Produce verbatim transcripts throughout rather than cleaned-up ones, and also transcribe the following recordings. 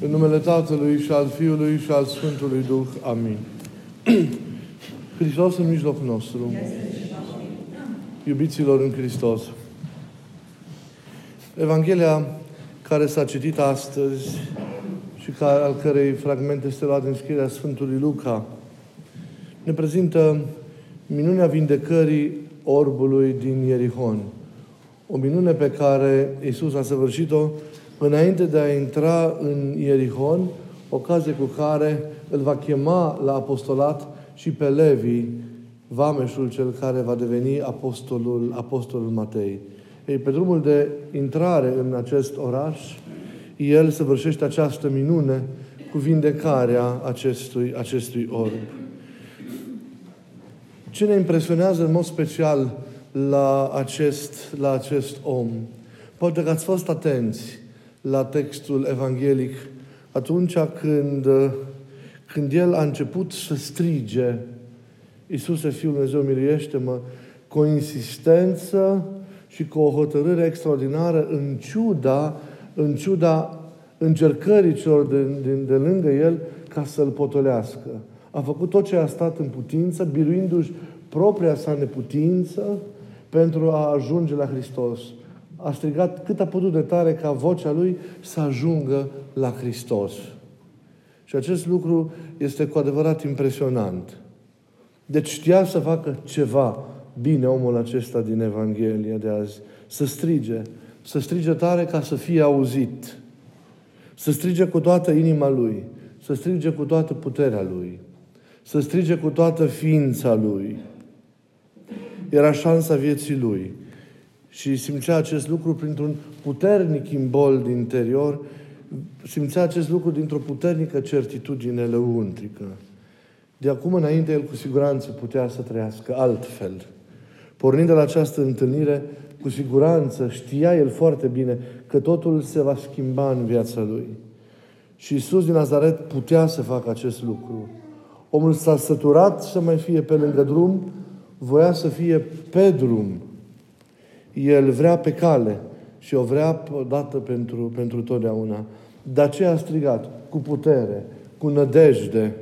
În numele Tatălui și al Fiului și al Sfântului Duh. Amin. Hristos în mijlocul nostru. Iubiților în Hristos. Evanghelia care s-a citit astăzi și care, al cărei fragment este luat în scrierea Sfântului Luca, ne prezintă minunea vindecării orbului din Ierihon. O minune pe care Iisus a săvârșit-o înainte de a intra în Ierihon, ocazie cu care îl va chema la apostolat și pe Levi, vameșul cel care va deveni apostolul, apostolul Matei. Ei, pe drumul de intrare în acest oraș, el săvârșește această minune cu vindecarea acestui, acestui orb. Ce ne impresionează în mod special la acest, la acest om? Poate că ați fost atenți la textul evanghelic atunci când, când el a început să strige Iisuse, Fiul Dumnezeu, miluiește-mă, cu o insistență și cu o hotărâre extraordinară în ciuda, în ciuda încercării celor de, de, de lângă el ca să-l potolească. A făcut tot ce a stat în putință, biruindu-și propria sa neputință pentru a ajunge la Hristos. A strigat cât a putut de tare ca vocea lui să ajungă la Hristos. Și acest lucru este cu adevărat impresionant. Deci știa să facă ceva bine omul acesta din Evanghelia de azi. Să strige. Să strige tare ca să fie auzit. Să strige cu toată inima lui. Să strige cu toată puterea lui. Să strige cu toată ființa lui. Era șansa vieții lui. Și simțea acest lucru printr-un puternic imbol din interior. Simțea acest lucru dintr-o puternică certitudine lăuntrică. De acum înainte, el cu siguranță putea să trăiască altfel. Pornind de la această întâlnire, cu siguranță știa el foarte bine că totul se va schimba în viața lui. Și Iisus din Nazaret putea să facă acest lucru. Omul s-a săturat să mai fie pe lângă drum, voia să fie pe drum. El vrea pe cale și o vrea odată pentru, pentru totdeauna. De aceea a strigat cu putere, cu nădejde,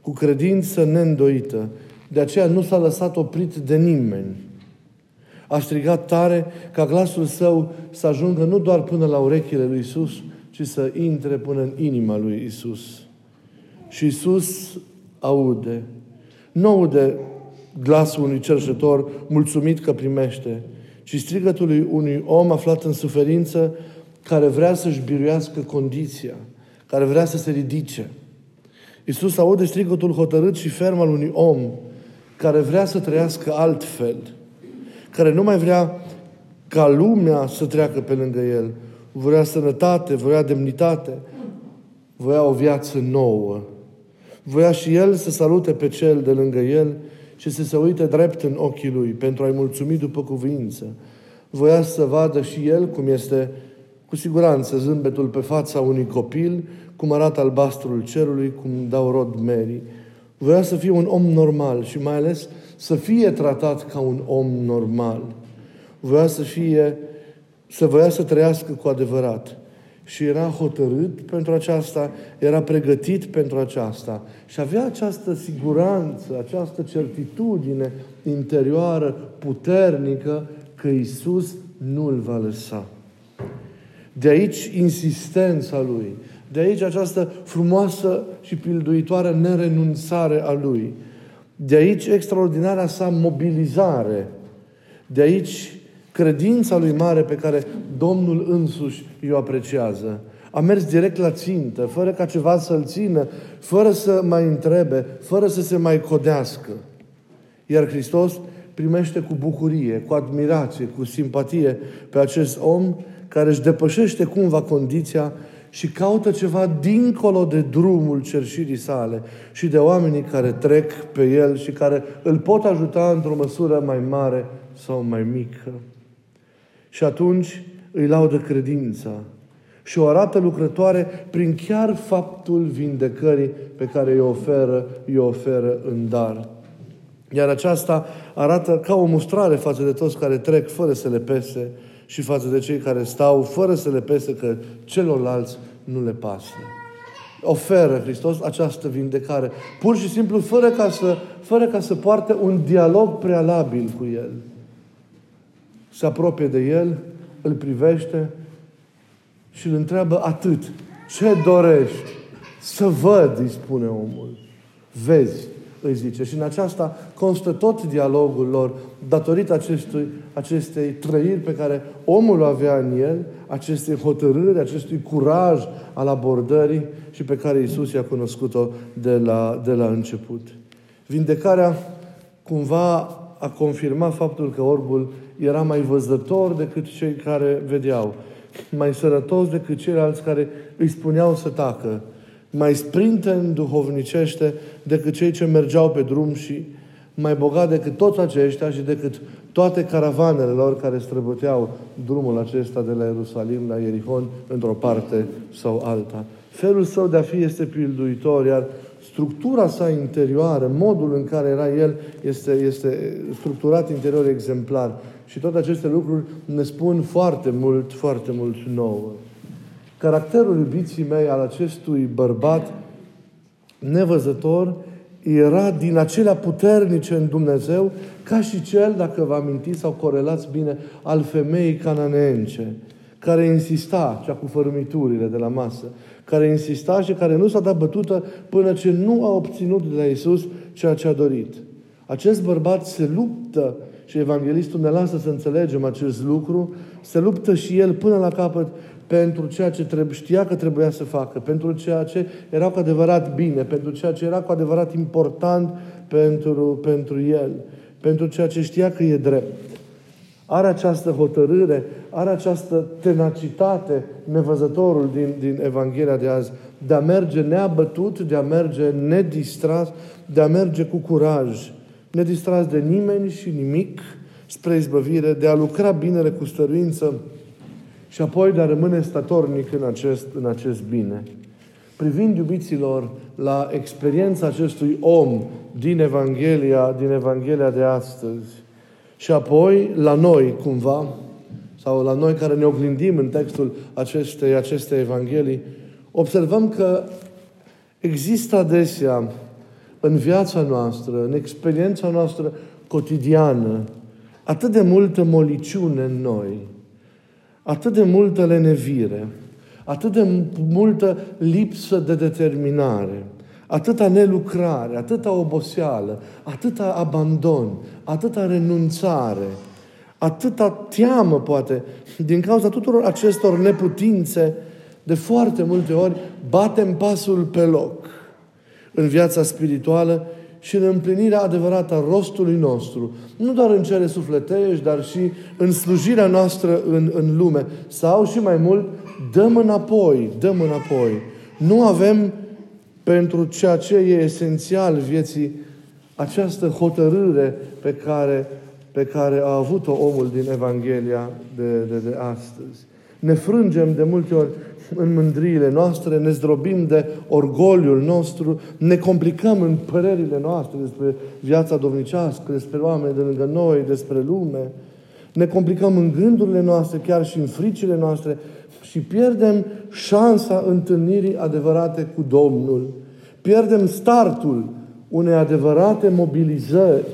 cu credință neîndoită. De aceea nu s-a lăsat oprit de nimeni. A strigat tare ca glasul său să ajungă nu doar până la urechile lui Iisus, ci să intre până în inima lui Iisus. Și Iisus aude. Nu aude glasul unui cerșetor mulțumit că primește, ci strigătul unui om aflat în suferință care vrea să-și biruiască condiția, care vrea să se ridice. Iisus aude strigătul hotărât și ferm al unui om care vrea să trăiască altfel, care nu mai vrea ca lumea să treacă pe lângă el. Vrea sănătate, vrea demnitate, vrea o viață nouă. Voia și el să salute pe cel de lângă el și să se uite drept în ochii lui pentru a-i mulțumi după cuvință. Voia să vadă și el cum este cu siguranță zâmbetul pe fața unui copil, cum arată albastrul cerului, cum dau rod merii. Voia să fie un om normal și mai ales să fie tratat ca un om normal. Voia să fie, să voia să trăiască cu adevărat. Și era hotărât pentru aceasta, era pregătit pentru aceasta. Și avea această siguranță, această certitudine interioară, puternică, că Iisus nu îl va lăsa. De aici insistența lui. De aici această frumoasă și pilduitoare nerenunțare a lui. De aici extraordinarea sa mobilizare. De aici credința lui mare pe care Domnul însuși o apreciază. A mers direct la țintă, fără ca ceva să-l țină, fără să mai întrebe, fără să se mai codească. Iar Hristos primește cu bucurie, cu admirație, cu simpatie pe acest om care își depășește cumva condiția și caută ceva dincolo de drumul cerșirii sale și de oamenii care trec pe el și care îl pot ajuta într-o măsură mai mare sau mai mică. Și atunci îi laudă credința și o arată lucrătoare prin chiar faptul vindecării pe care îi oferă, îi oferă în dar. Iar aceasta arată ca o mustrare față de toți care trec fără să le pese și față de cei care stau fără să le pese că celorlalți nu le pasă. oferă Hristos această vindecare. Pur și simplu, fără ca să, fără ca să poarte un dialog prealabil cu El. Se apropie de El, îl privește și îl întreabă atât. Ce dorești? Să văd, îi spune omul. Vezi, îi zice. Și în aceasta constă tot dialogul lor, datorită acestui, acestei trăiri pe care omul o avea în el, acestei hotărâri, acestui curaj al abordării și pe care Iisus i-a cunoscut-o de la, de la început. Vindecarea cumva a confirmat faptul că orbul era mai văzător decât cei care vedeau, mai sărătos decât ceilalți care îi spuneau să tacă, mai sprinten duhovnicește decât cei ce mergeau pe drum și mai bogat decât toți aceștia și decât toate caravanele lor care străbăteau drumul acesta de la Ierusalim la Ierihon, într-o parte sau alta. Felul său de a fi este pilduitor, iar structura sa interioară, modul în care era el, este, este structurat interior exemplar. Și toate aceste lucruri ne spun foarte mult, foarte mult nouă. Caracterul, iubiții mei, al acestui bărbat nevăzător era din acelea puternice în Dumnezeu, ca și cel, dacă vă amintiți sau corelați bine, al femeii cananeence, care insista, cea cu fărâmiturile de la masă, care insista și care nu s-a dat bătută până ce nu a obținut de la Iisus ceea ce a dorit. Acest bărbat se luptă și evanghelistul ne lasă să înțelegem acest lucru, se luptă și el până la capăt pentru ceea ce trebuie, știa că trebuia să facă, pentru ceea ce era cu adevărat bine, pentru ceea ce era cu adevărat important pentru, pentru el, pentru ceea ce știa că e drept. Are această hotărâre, are această tenacitate, nevăzătorul din, din Evanghelia de azi, de a merge neabătut, de a merge nedistras, de a merge cu curaj, nedistras de nimeni și nimic spre izbăvire, de a lucra binele cu stăruință și apoi de a rămâne statornic în acest, în acest bine. Privind, iubiților, la experiența acestui om din Evanghelia, din Evanghelia de astăzi și apoi la noi, cumva, sau la noi care ne oglindim în textul acestei, acestei Evanghelii, observăm că există adesea în viața noastră, în experiența noastră cotidiană, atât de multă moliciune în noi, atât de multă lenevire, atât de multă lipsă de determinare, atâta nelucrare, atâta oboseală, atâta abandon, atâta renunțare, atâta teamă, poate, din cauza tuturor acestor neputințe, de foarte multe ori batem pasul pe loc în viața spirituală și în împlinirea adevărată a rostului nostru. Nu doar în cele sufletești, dar și în slujirea noastră în, în lume. Sau și mai mult, dăm înapoi, dăm înapoi. Nu avem pentru ceea ce e esențial vieții această hotărâre pe care, pe care a avut-o omul din Evanghelia de, de, de astăzi. Ne frângem de multe ori în mândriile noastre, ne zdrobim de orgoliul nostru, ne complicăm în părerile noastre despre viața domnicească, despre oameni de lângă noi, despre lume, ne complicăm în gândurile noastre, chiar și în fricile noastre și pierdem șansa întâlnirii adevărate cu Domnul. Pierdem startul unei adevărate mobilizări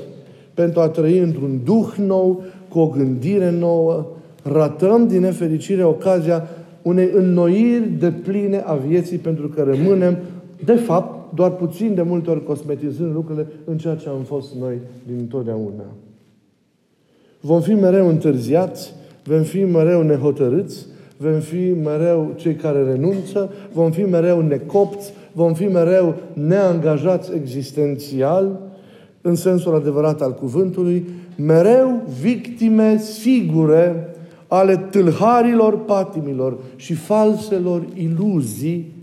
pentru a trăi într-un duh nou, cu o gândire nouă. Ratăm din nefericire ocazia unei înnoiri depline a vieții, pentru că rămânem, de fapt, doar puțin de multe ori cosmetizând lucrurile în ceea ce am fost noi din totdeauna. Vom fi mereu întârziați, vom fi mereu nehotărâți, vom fi mereu cei care renunță, vom fi mereu necopți, vom fi mereu neangajați existențial, în sensul adevărat al cuvântului, mereu victime sigure ale tâlharilor, patimilor și falselor iluzii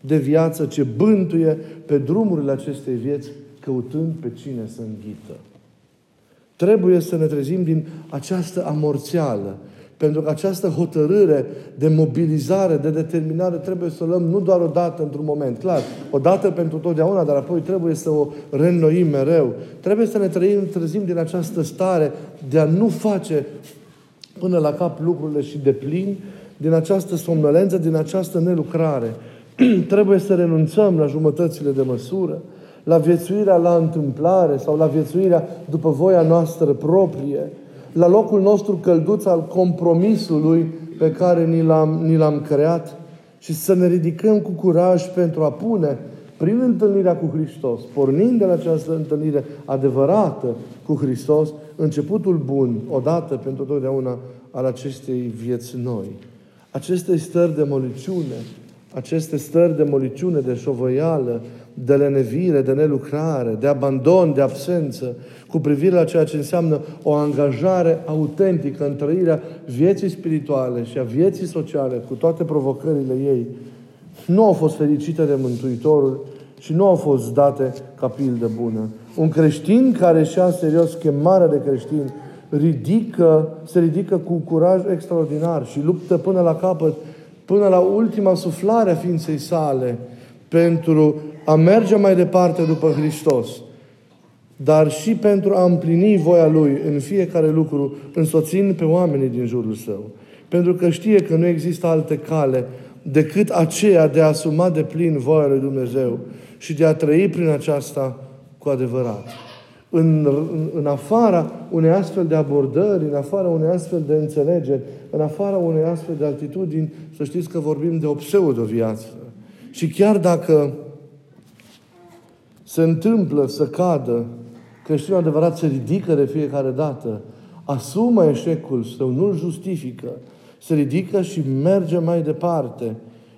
de viață ce bântuie pe drumurile acestei vieți, căutând pe cine să înghită. Trebuie să ne trezim din această amorțeală, pentru că această hotărâre de mobilizare, de determinare, trebuie să o luăm nu doar o dată într-un moment, clar, o dată pentru totdeauna, dar apoi trebuie să o reînnoim mereu. Trebuie să ne trezim, trezim din această stare de a nu face până la cap lucrurile și deplin, din această somnolență, din această nelucrare. trebuie să renunțăm la jumătățile de măsură, la viețuirea la întâmplare sau la viețuirea după voia noastră proprie, la locul nostru călduț al compromisului pe care ni l-am, ni l-am creat și să ne ridicăm cu curaj pentru a pune, prin întâlnirea cu Hristos, pornind de la această întâlnire adevărată cu Hristos, începutul bun, odată pentru totdeauna, al acestei vieți noi. Aceste stări de moliciune, aceste stări de moliciune, de șovăială, de lenevire, de nelucrare, de abandon, de absență, cu privire la ceea ce înseamnă o angajare autentică în trăirea vieții spirituale și a vieții sociale, cu toate provocările ei, nu au fost fericite de Mântuitorul și nu au fost date ca pildă bună. Un creștin care își ia serios chemarea de creștin ridică, se ridică cu curaj extraordinar și luptă până la capăt, până la ultima suflare a ființei sale, pentru a merge mai departe după Hristos, dar și pentru a împlini voia Lui în fiecare lucru, însoțind pe oamenii din jurul Său. Pentru că știe că nu există alte cale decât aceea de a asuma de plin voia lui Dumnezeu și de a trăi prin aceasta cu adevărat. În, în afara unei astfel de abordări, în afara unei astfel de înțelegeri, în afara unei astfel de altitudini, să știți că vorbim de o pseudo-viață. Și chiar dacă se întâmplă să cadă, creștinul adevărat se ridică de fiecare dată, asumă eșecul său, nu-l justifică, se ridică și merge mai departe,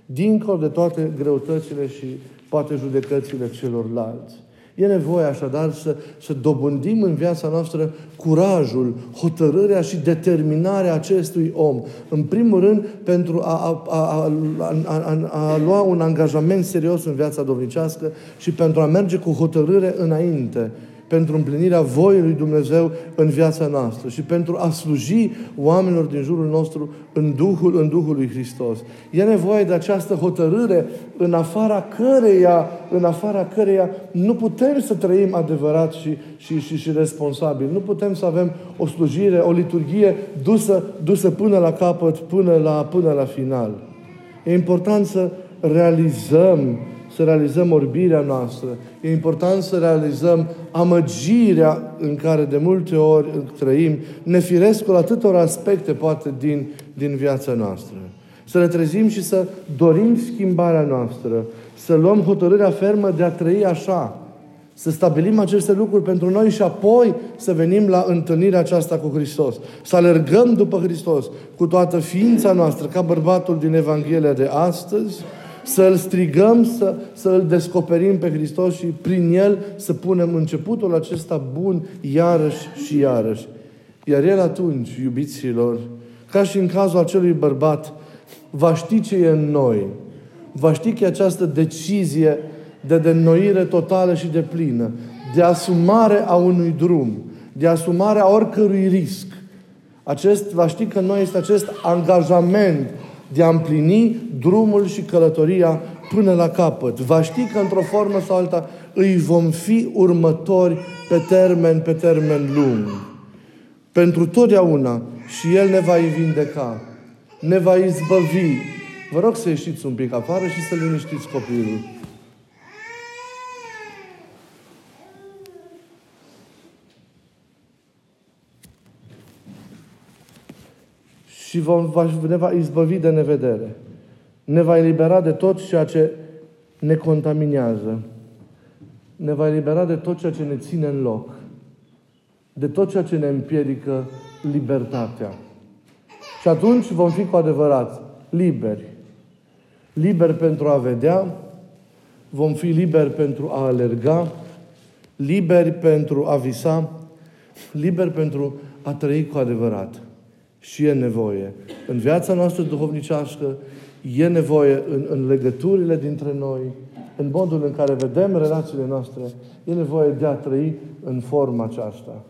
dincolo de toate greutățile și poate judecățile celorlalți. E nevoie așadar să, să dobândim în viața noastră curajul, hotărârea și determinarea acestui om. În primul rând, pentru a, a, a, a, a lua un angajament serios în viața domnicească și pentru a merge cu hotărâre înainte, pentru împlinirea voii lui Dumnezeu în viața noastră și pentru a sluji oamenilor din jurul nostru în Duhul, în Duhul lui Hristos. E nevoie de această hotărâre în afara căreia, în afara căreia nu putem să trăim adevărat și, și, și, și responsabil. Nu putem să avem o slujire, o liturghie dusă, dusă până la capăt, până la, până la final. E important să realizăm să realizăm orbirea noastră. E important să realizăm amăgirea în care de multe ori trăim, nefirescul atâtor aspecte, poate, din, din viața noastră. Să ne trezim și să dorim schimbarea noastră, să luăm hotărârea fermă de a trăi așa, să stabilim aceste lucruri pentru noi și apoi să venim la întâlnirea aceasta cu Hristos. Să alergăm după Hristos cu toată ființa noastră, ca bărbatul din Evanghelia de astăzi, să-L strigăm, să, să-L descoperim pe Hristos și prin El să punem începutul acesta bun iarăși și iarăși. Iar El atunci, iubiților, ca și în cazul acelui bărbat, va ști ce e în noi. Va ști că această decizie de denoire totală și deplină, de asumare a unui drum, de asumare a oricărui risc, acest, va ști că în noi este acest angajament de a împlini drumul și călătoria până la capăt. Va ști că, într-o formă sau alta, îi vom fi următori pe termen, pe termen lung. Pentru totdeauna. Și El ne va vindeca. Ne va izbăvi. Vă rog să ieșiți un pic afară și să liniștiți copilul. Și ne va izbăvi de nevedere. Ne va elibera de tot ceea ce ne contaminează. Ne va elibera de tot ceea ce ne ține în loc. De tot ceea ce ne împiedică libertatea. Și atunci vom fi cu adevărat liberi. Liberi pentru a vedea, vom fi liberi pentru a alerga, liberi pentru a visa, liberi pentru a trăi cu adevărat. Și e nevoie. În viața noastră duhovnicească e nevoie în, în legăturile dintre noi, în modul în care vedem relațiile noastre, e nevoie de a trăi în forma aceasta.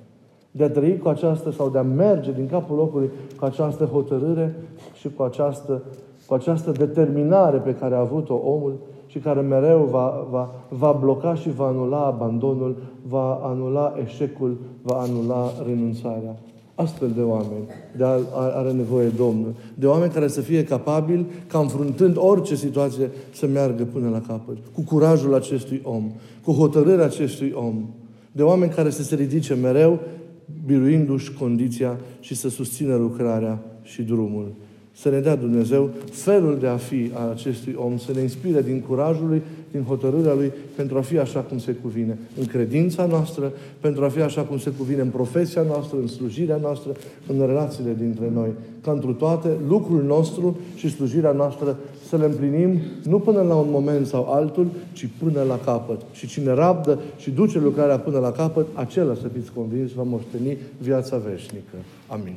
De a trăi cu aceasta sau de a merge din capul locului cu această hotărâre și cu această, cu această determinare pe care a avut-o omul și care mereu va, va, va bloca și va anula abandonul, va anula eșecul, va anula renunțarea. astfel de oameni de a, are nevoie Domnul. De oameni care să fie capabili, ca înfruntând orice situație, să meargă până la capăt. Cu curajul acestui om, cu hotărârea acestui om. De oameni care să se ridice mereu, biruindu-și condiția și să susțină lucrarea și drumul. Să ne dea Dumnezeu felul de a fi a acestui om, să ne inspire din curajul lui, din hotărârea lui, pentru a fi așa cum se cuvine în credința noastră, pentru a fi așa cum se cuvine în profesia noastră, în slujirea noastră, în relațiile dintre noi. Ca întru toate, lucrul nostru și slujirea noastră să le împlinim nu până la un moment sau altul, ci până la capăt. Și cine rabdă și duce lucrarea până la capăt, acela, să fiți convinși, va moșteni viața veșnică. Amin.